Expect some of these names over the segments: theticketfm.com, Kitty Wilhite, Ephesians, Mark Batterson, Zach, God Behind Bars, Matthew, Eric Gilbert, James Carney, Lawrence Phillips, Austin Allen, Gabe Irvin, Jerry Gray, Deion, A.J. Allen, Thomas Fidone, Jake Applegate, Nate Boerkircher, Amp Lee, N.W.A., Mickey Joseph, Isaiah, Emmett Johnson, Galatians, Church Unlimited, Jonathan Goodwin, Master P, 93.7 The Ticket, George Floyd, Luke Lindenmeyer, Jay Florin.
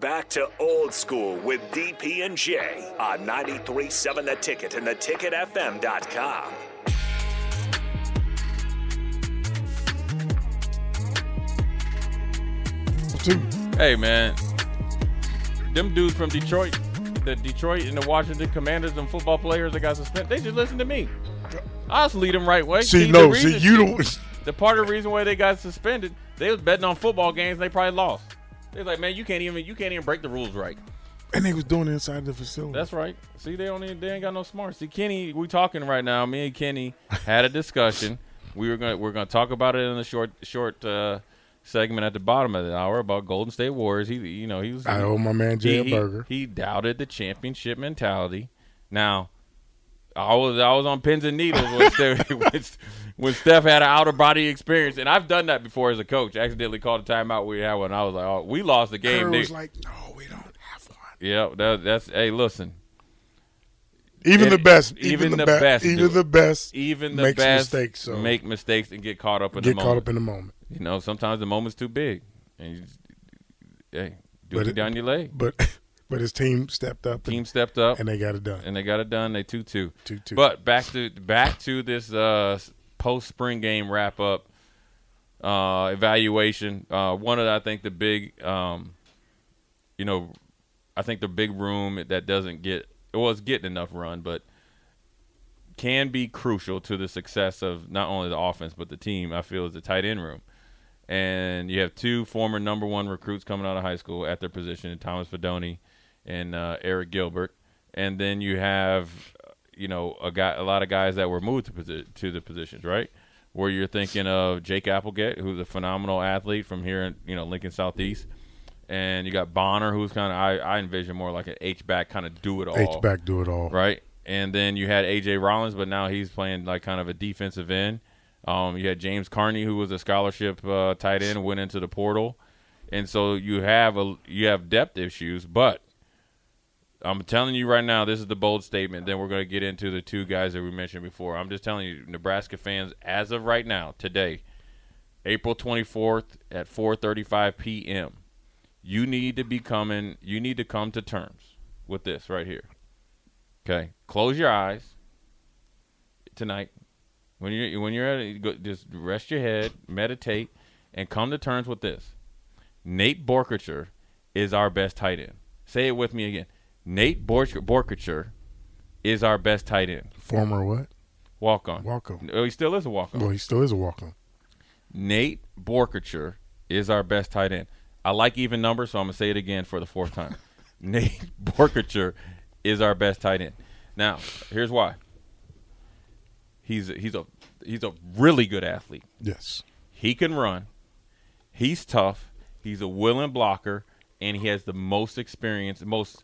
Back to old school with DP and J on 93.7 The Ticket and theticketfm.com. Hey, man. Them dudes from Detroit, the Detroit and the Washington Commanders and football players that got suspended, they just listen to me. I'll just lead them right way. The part of the reason why they got suspended, they was betting on football games and they probably lost. They're like, man, you can't even break the rules right. And they was doing it inside the facility. That's right. See, they ain't got no smarts. See, Kenny, we talking right now. Me and Kenny had a discussion. We're gonna talk about it in the short segment at the bottom of the hour about Golden State Warriors. I owe my man Jay Burger. He doubted the championship mentality. Now, I was on pins and needles when Steph had an out-of-body experience. And I've done that before as a coach. I accidentally called a timeout. We had one. I was like, oh, we lost the game. Earl was like, no, we don't have one. Yeah, that's – hey, listen. Even the best makes mistakes and get caught up in the moment. You know, sometimes the moment's too big. And you just, hey, do it down your leg. But his team stepped up. And they got it done. They 2-2. 2-2. But back to this post-spring game wrap-up evaluation. One of the, I think the big room that doesn't get – well, it's getting enough run, but can be crucial to the success of not only the offense but the team, I feel, is the tight end room. And you have two former number one recruits coming out of high school at their position, Thomas Fidone and Eric Gilbert. And then you have, a lot of guys that were moved to the positions, right? Where you're thinking of Jake Applegate, who's a phenomenal athlete from here in, Lincoln Southeast. And you got Bonner, who's kind of, I envision more like an H-back kind of do-it-all. Right? And then you had A.J. Rollins, but now he's playing like kind of a defensive end. You had James Carney, who was a scholarship tight end, went into the portal, and so you have depth issues. But I'm telling you right now, this is the bold statement. Then we're going to get into the two guys that we mentioned before. I'm just telling you, Nebraska fans, as of right now, today, April 24th at 4:35 p.m., you need to come to terms with this right here. Okay, close your eyes tonight. When you're at it, just rest your head, meditate, and come to terms with this. Nate Boerkircher is our best tight end. Say it with me again. Nate Boerkircher is our best tight end. Former what? Walk-on. Oh, he still is a walk-on. Nate Boerkircher is our best tight end. I like even numbers, so I'm going to say it again for the fourth time. Nate Boerkircher is our best tight end. Now, here's why. He's a really good athlete. Yes. He can run. He's tough. He's a willing blocker, and he has the most experience, most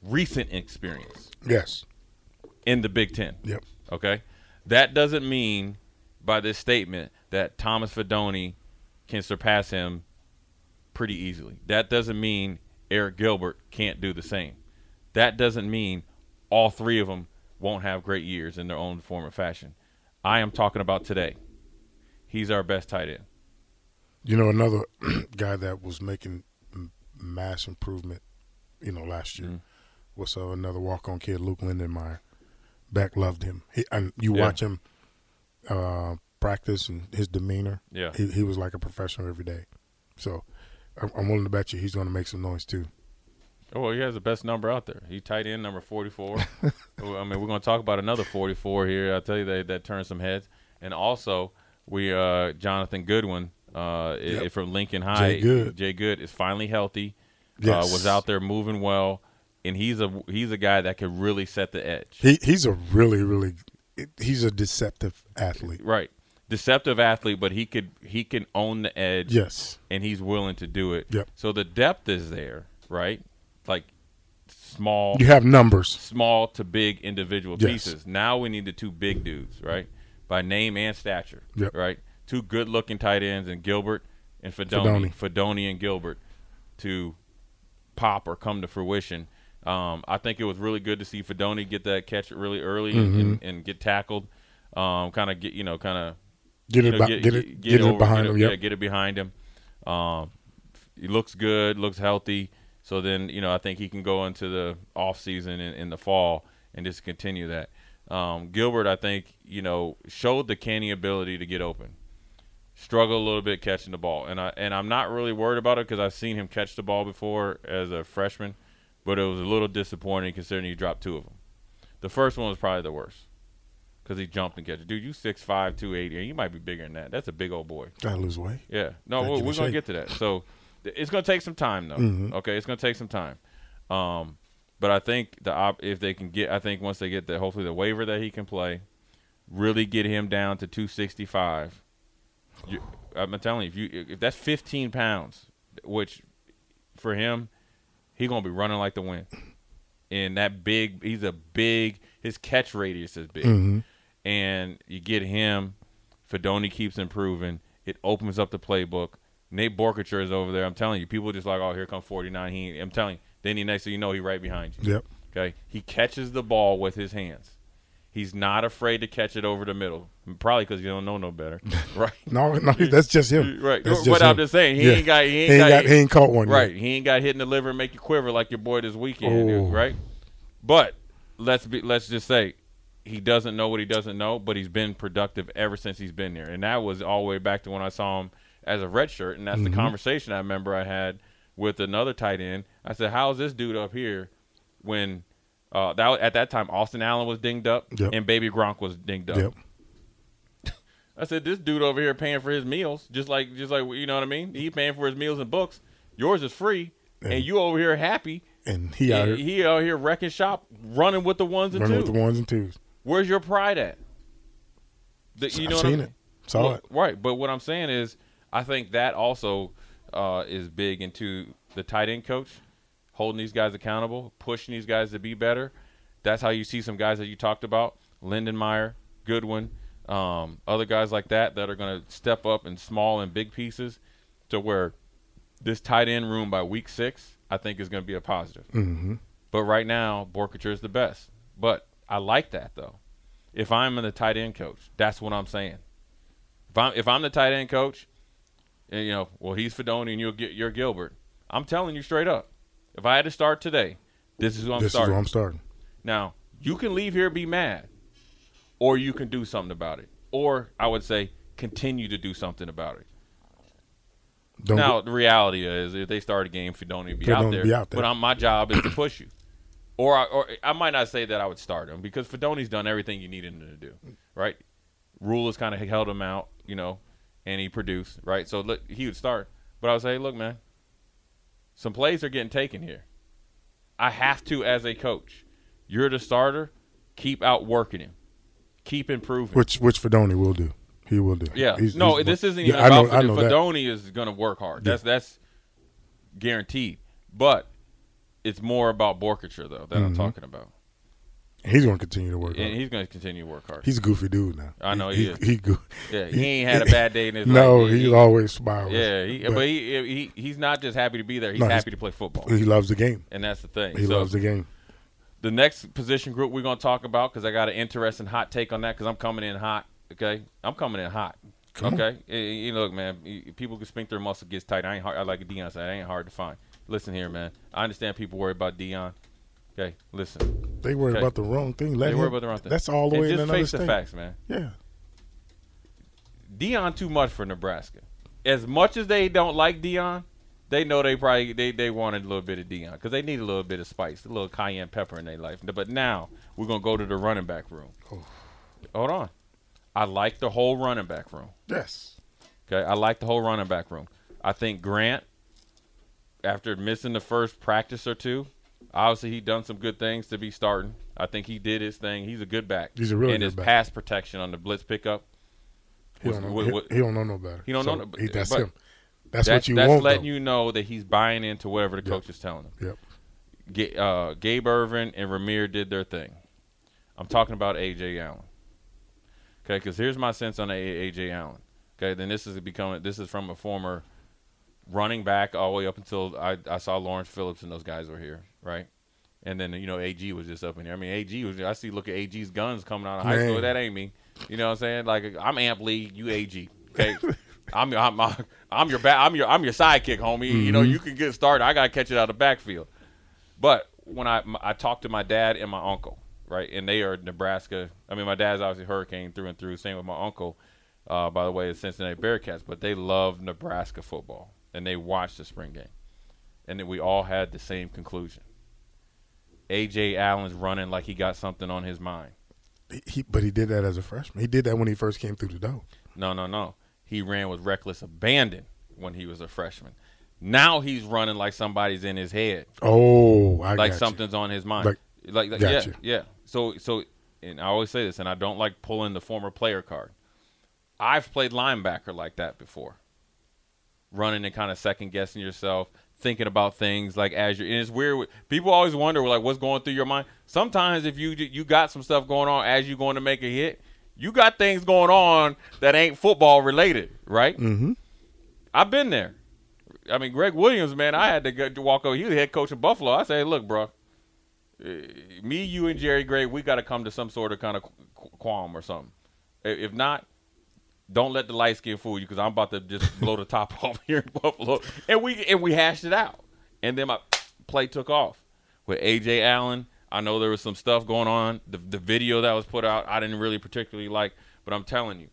recent experience. Yes. In the Big Ten. Yep. Okay? That doesn't mean by this statement that Thomas Fidone can surpass him pretty easily. That doesn't mean Eric Gilbert can't do the same. That doesn't mean all three of them won't have great years in their own form or fashion. I am talking about today. He's our best tight end. Another guy that was making mass improvement, last year was another walk-on kid, Luke Lindenmeyer. Beck loved him. Watch him practice and his demeanor. Yeah. He was like a professional every day. So I'm willing to bet you he's going to make some noise too. Oh, well, he has the best number out there. He tight end number 44. We're going to talk about another 44 here. I'll tell you that turned some heads. And also, Jonathan Goodwin is from Lincoln High. Jay Good is finally healthy. Yes. Was out there moving well, and he's a guy that could really set the edge. He's a really, really he's a deceptive athlete. Right. Deceptive athlete, but he can own the edge. Yes. And he's willing to do it. Yep. So the depth is there, right? Like small. You have numbers. Small to big individual pieces. Now we need the two big dudes, right? By name and stature, right? Two good-looking tight ends and Gilbert and Fidone. Fidone and Gilbert to pop or come to fruition. I think it was really good to see Fidone get that catch really early and get tackled. Get it behind him. He looks good, looks healthy. So then, you know, I think he can go into the offseason in the fall and just continue that. Gilbert, I think, you know, showed the canny ability to get open. Struggled a little bit catching the ball. And I'm not really worried about it because I've seen him catch the ball before as a freshman, but it was a little disappointing considering he dropped two of them. The first one was probably the worst because he jumped and catched it. Dude, you 6'5", 280, and you might be bigger than that. That's a big old boy. Trying to lose weight. Yeah. No, we're going to get to that. So it's going to take some time, though. Mm-hmm. Okay, it's going to take some time. But I think if they can get – I think once they get the hopefully the waiver that he can play, really get him down to 265. I'm telling you, if that's 15 pounds, which for him, he's going to be running like the wind. And that big – he's a big – his catch radius is big. Mm-hmm. And you get him, Fidone keeps improving, it opens up the playbook. Nate Boerkircher is over there. I'm telling you, people just like, oh, here comes 49. I'm telling you. Then the next thing you know, he's right behind you. Yep. Okay. He catches the ball with his hands. He's not afraid to catch it over the middle. Probably because you don't know no better, right? no, that's just him. Right. That's just I'm just saying, he ain't caught one. Right. Yet. He ain't got hit in the liver and make you quiver like your boy this weekend, dude, right? But let's just say he doesn't know what he doesn't know, but he's been productive ever since he's been there, and that was all the way back to when I saw him as a redshirt, and that's mm-hmm. the conversation I remember I had with another tight end. I said, how's this dude up here when at that time Austin Allen was dinged up yep. and Baby Gronk was dinged up. Yep. I said, this dude over here paying for his meals, just like you know what I mean? He paying for his meals and books. Yours is free, and you over here happy. And he out here wrecking shop, running with the ones and twos. Where's your pride at? I've seen it. Right, but what I'm saying is I think that also is big into the tight end coach, holding these guys accountable, pushing these guys to be better. That's how you see some guys that you talked about, Lindenmeyer, Goodwin, other guys like that are going to step up in small and big pieces to where this tight end room by week 6 I think is going to be a positive. Mm-hmm. But right now, Boerkircher is the best. But I like that, though. If I'm the tight end coach, that's what I'm saying. If I'm the tight end coach, and, you know, well, he's Fidone and you're Gilbert. I'm telling you straight up, if I had to start today, this is who I'm starting. Now, you can leave here be mad, or you can do something about it. Or, I would say, continue to do something about it. The reality is, if they start a game, Fidone would be out there. But my job is to push you. Or I might not say that I would start him, because Fidone's done everything you needed him to do, right? Rule has kind of held him out, you know. And he produced, right? So, look, he would start. But I would say, look, man, some plays are getting taken here. I have to, as a coach. You're the starter. Keep outworking him. Keep improving. Which Fidone will do. He will do. Yeah. He's this isn't even about Fidone is going to work hard. Yeah. That's guaranteed. But it's more about Boerkircher, though, that mm-hmm. I'm talking about. He's going to continue to work hard. And he's going to continue to work hard. He's a goofy dude now. I know he is. Yeah, he ain't had a bad day in his life. No, he always smiles. Yeah, but he's not just happy to be there. He's happy to play football. He loves the game. And that's the thing. He loves the game. The next position group we're going to talk about, because I got an interesting hot take on that, because I'm coming in hot, okay? Come on. You know, look, man, people can spink their muscle, gets tight. I like Deion said, it ain't hard to find. Listen here, man. I understand people worry about Deion. Okay, listen. They worry about the wrong thing. They worry about the wrong thing. That's all the way in another state. Just face the facts, man. Yeah. Deion too much for Nebraska. As much as they don't like Deion, they know they wanted a little bit of Deion because they need a little bit of spice, a little cayenne pepper in their life. But now we're going to go to the running back room. Oh. Hold on. I like the whole running back room. Yes. Okay, I like the whole running back room. I think Grant, after missing the first practice or two, obviously, he done some good things to be starting. I think he did his thing. He's a good back. He's a really good back. And his pass protection on the blitz pickup. He don't know no better. That's him. That's what you want. That's letting you know that he's buying into whatever the coach is telling him. Yep. Gabe Irvin and Ramir did their thing. I'm talking about A.J. Allen. Okay, because here's my sense on A.J. Allen. Okay, then this is from a former running back all the way up until I saw Lawrence Phillips and those guys were here. Right, and then you know AG was just up in here. I mean AG was. I see. Look at AG's guns coming out of high school. That ain't me. You know what I'm saying? Like I'm Amp Lee. You AG. Okay, I'm your sidekick, homie. Mm-hmm. You know, you can get started. I gotta catch it out of the backfield. But when I talked to my dad and my uncle, right, and they are Nebraska. I mean, my dad's obviously Hurricane through and through. Same with my uncle. By the way, the Cincinnati Bearcats, but they love Nebraska football and they watched the spring game, and then we all had the same conclusion. A.J. Allen's running like he got something on his mind. But he did that as a freshman. He did that when he first came through the door. No. He ran with reckless abandon when he was a freshman. Now he's running like somebody's in his head. Oh, I got you. Like something's on his mind. Like yeah. So, and I always say this, and I don't like pulling the former player card. I've played linebacker like that before. Running and kind of second-guessing yourself, thinking about things like as you're – and it's weird. People always wonder, like, what's going through your mind. Sometimes if you got some stuff going on as you're going to make a hit, you got things going on that ain't football-related, right? Mm-hmm. I've been there. I mean, Greg Williams, man, I had to walk over. He was head coach of Buffalo. I said, hey, look, bro, me, you, and Jerry Gray, we got to come to some sort of kind of qualm or something. If not, don't let the light skin fool you, because I'm about to just blow the top off here in Buffalo. And we hashed it out. And then my play took off. With A.J. Allen, I know there was some stuff going on. The video that was put out, I didn't really particularly like. But I'm telling you,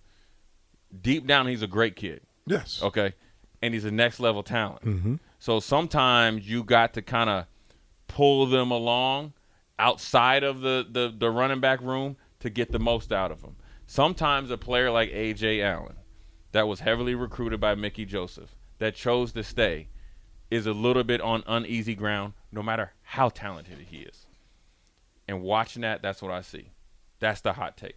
deep down, he's a great kid. Yes. Okay? And he's a next-level talent. Mm-hmm. So sometimes you got to kind of pull them along outside of the running back room to get the most out of them. Sometimes a player like A.J. Allen that was heavily recruited by Mickey Joseph that chose to stay is a little bit on uneasy ground no matter how talented he is. And watching that, that's what I see. That's the hot take.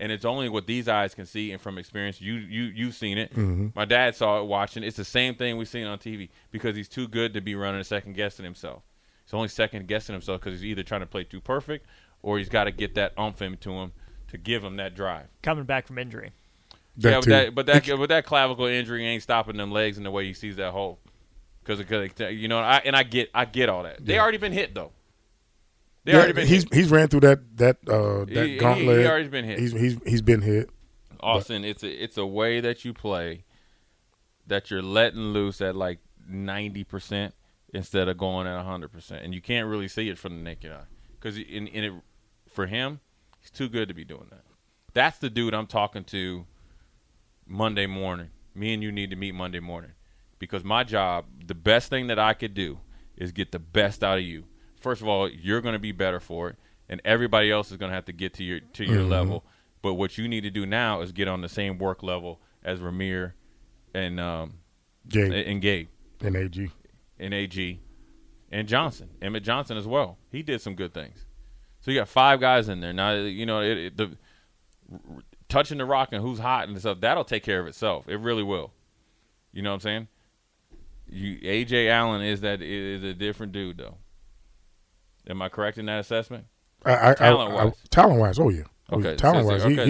And it's only what these eyes can see, and from experience, you've seen it. Mm-hmm. My dad saw it watching. It's the same thing we've seen on TV because he's too good to be running a second-guessing himself. He's only second-guessing himself because he's either trying to play too perfect or he's got to get that umph into him to give him that drive. Coming back from injury. But that clavicle injury ain't stopping them legs in the way he sees that hole. Because you know, I get all that. Yeah. They already been hit, though. He's hit. He's ran through that gauntlet. He already been hit. He's been hit. Austin, but it's a way that you play that you're letting loose at like 90% instead of going at 100%, and you can't really see it from the naked eye because in it for him, he's too good to be doing that. That's the dude I'm talking to Monday morning. Me and you need to meet Monday morning because my job, the best thing that I could do is get the best out of you. First of all, you're going to be better for it, and everybody else is going to have to get to your mm-hmm. level. But what you need to do now is get on the same work level as Ramir and Gabe. And A.G. And Johnson. Emmett Johnson as well. He did some good things. So you got five guys in there. Now, you know, touching the rock and who's hot and stuff, that'll take care of itself. It really will. You know what I'm saying? A.J. Allen is a different dude, though. Am I correct in that assessment? Talent-wise, oh, yeah. Okay. Talent-wise, okay.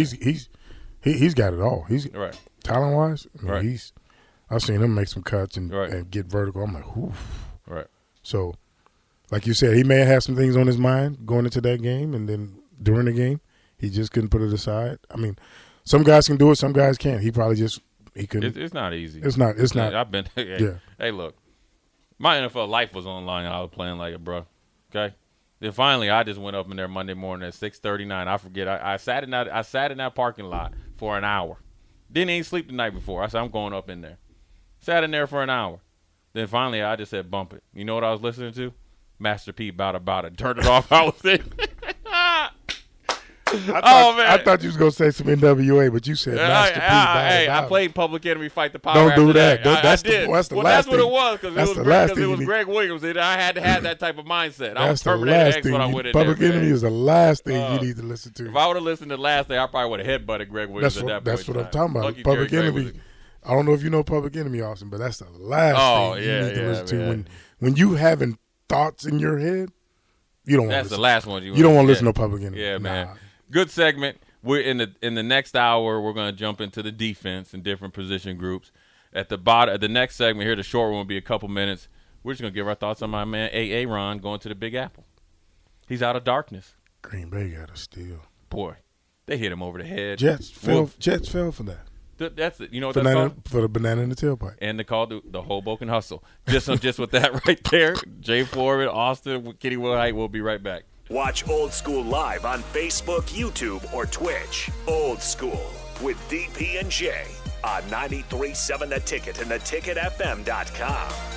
He's got it all. He's right. Talent-wise, I mean, right. I've seen him make some cuts and get vertical. I'm like, oof. Right. So, like you said, he may have some things on his mind going into that game, and then during the game, he just couldn't put it aside. I mean, some guys can do it, some guys can't. He probably just he couldn't. It's not easy. It's not. I've been. Yeah. Hey, look, my NFL life was online. I was playing like it, bro. Okay. Then finally, I just went up in there Monday morning at 6:39. I forget. I sat in that parking lot for an hour. Didn't even sleep the night before. I said, I'm going up in there. Sat in there for an hour. Then finally, I just said, bump it. You know what I was listening to? Master P, about it. Turned it off. I was there. I thought you was going to say some N.W.A., but you said Master P. I played Public Enemy Fight the Power. Don't do that. That's the last thing. That's the last thing. Because it was Greg Williams, and I had to have that type of mindset. I was Terminator X when I went in there. Public Enemy is the last thing you need to listen to. If I would have listened to the last thing, I probably would have headbutted Greg Williams at that point. That's what I'm talking about. Lucky Public Enemy. I don't know if you know Public Enemy, Austin, but that's the last thing you need to listen to. When you haven't thoughts in your head, you don't want to listen. That's the last one. You don't want to listen to Public Enemy. Yeah, man. Good segment. We're in the next hour, we're going to jump into the defense and different position groups. At the bottom of the next segment here, the short one will be a couple minutes. We're just going to give our thoughts on my man, A.A. Ron, going to the Big Apple. He's out of darkness. Green Bay got a steal. Boy, they hit him over the head. Jets fell for that. That's it. You know what that's called? For the banana in the tailpipe. And they called the Hoboken Hustle. Just with that right there, Jay Florin, Austin, Kitty Wilhite, we'll be right back. Watch Old School live on Facebook, YouTube, or Twitch. Old School with DP and J on 93.7 The Ticket and theticketfm.com.